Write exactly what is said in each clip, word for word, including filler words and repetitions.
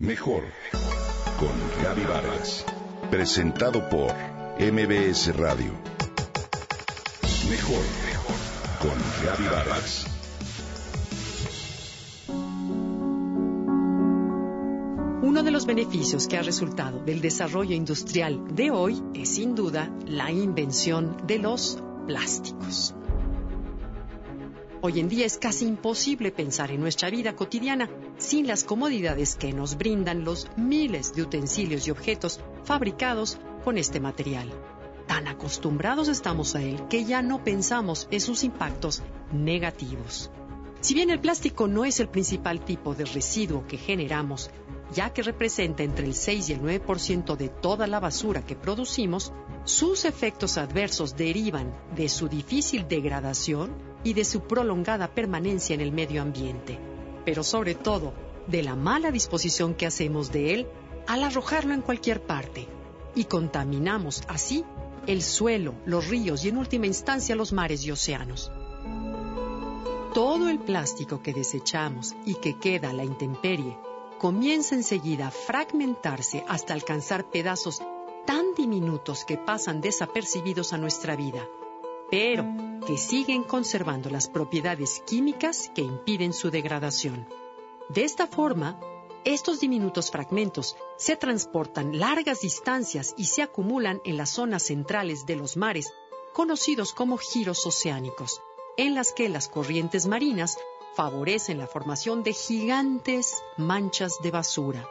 Mejor con Gaby Vargas. Presentado por M B S Radio. Mejor con Gaby Vargas. Uno de los beneficios que ha resultado del desarrollo industrial de hoy es sin duda la invención de los plásticos. Hoy en día es casi imposible pensar en nuestra vida cotidiana sin las comodidades que nos brindan los miles de utensilios y objetos fabricados con este material. Tan acostumbrados estamos a él que ya no pensamos en sus impactos negativos. Si bien el plástico no es el principal tipo de residuo que generamos, ya que representa entre el seis y el nueve por ciento de toda la basura que producimos, sus efectos adversos derivan de su difícil degradación y de su prolongada permanencia en el medio ambiente, pero sobre todo de la mala disposición que hacemos de él al arrojarlo en cualquier parte, y contaminamos así el suelo, los ríos y en última instancia los mares y océanos. Todo el plástico que desechamos y que queda a la intemperie comienza enseguida a fragmentarse hasta alcanzar pedazos tan diminutos que pasan desapercibidos a nuestra vida, pero que siguen conservando las propiedades químicas que impiden su degradación. De esta forma, estos diminutos fragmentos se transportan largas distancias y se acumulan en las zonas centrales de los mares, conocidos como giros oceánicos, en las que las corrientes marinas favorecen la formación de gigantes manchas de basura.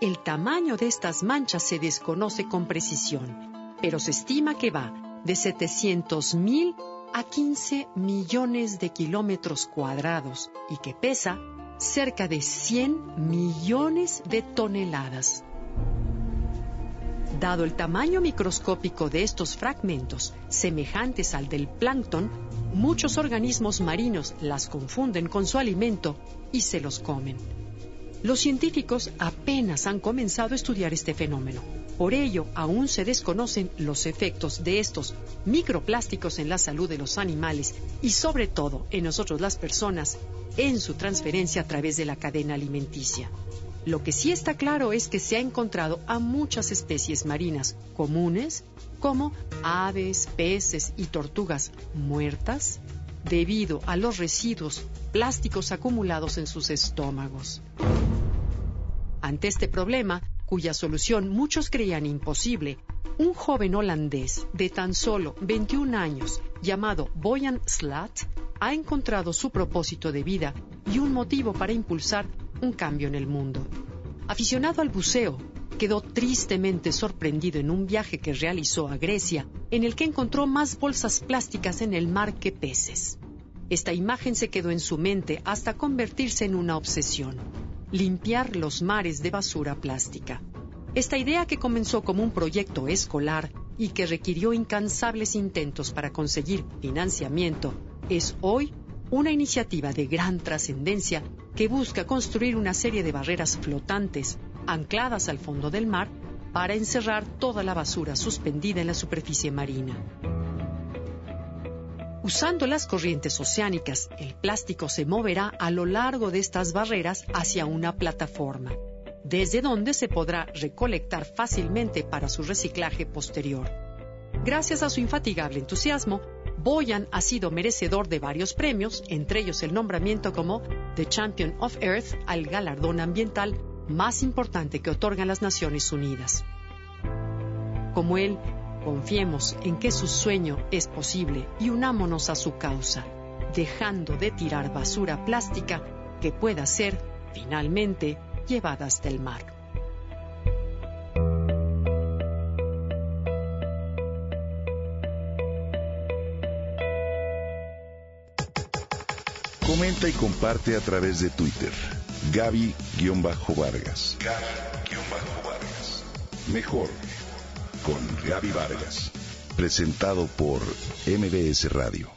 El tamaño de estas manchas se desconoce con precisión, pero se estima que va de setecientos mil a quince millones de kilómetros cuadrados y que pesa cerca de cien millones de toneladas. Dado el tamaño microscópico de estos fragmentos, semejantes al del plancton, muchos organismos marinos las confunden con su alimento y se los comen. Los científicos apenas han comenzado a estudiar este fenómeno. Por ello, aún se desconocen los efectos de estos microplásticos en la salud de los animales y sobre todo en nosotros las personas en su transferencia a través de la cadena alimenticia. Lo que sí está claro es que se ha encontrado a muchas especies marinas comunes, como aves, peces y tortugas muertas, debido a los residuos plásticos acumulados en sus estómagos. Ante este problema, cuya solución muchos creían imposible, un joven holandés de tan solo veintiún años, llamado Boyan Slat, ha encontrado su propósito de vida y un motivo para impulsar un cambio en el mundo. Aficionado al buceo, quedó tristemente sorprendido en un viaje que realizó a Grecia, en el que encontró más bolsas plásticas en el mar que peces. Esta imagen se quedó en su mente hasta convertirse en una obsesión: limpiar los mares de basura plástica. Esta idea, que comenzó como un proyecto escolar y que requirió incansables intentos para conseguir financiamiento, es hoy una iniciativa de gran trascendencia que busca construir una serie de barreras flotantes ancladas al fondo del mar para encerrar toda la basura suspendida en la superficie marina. Usando las corrientes oceánicas, el plástico se moverá a lo largo de estas barreras hacia una plataforma, desde donde se podrá recolectar fácilmente para su reciclaje posterior. Gracias a su infatigable entusiasmo, Boyan ha sido merecedor de varios premios, entre ellos el nombramiento como The Champion of Earth, al galardón ambiental más importante que otorgan las Naciones Unidas. Como él, confiemos en que su sueño es posible y unámonos a su causa, dejando de tirar basura plástica que pueda ser, finalmente, llevada hasta el mar. Comenta y comparte a través de Twitter. Gaby-Vargas. Gaby-Vargas. Mejor con Gaby Vargas. Presentado por M B S Radio.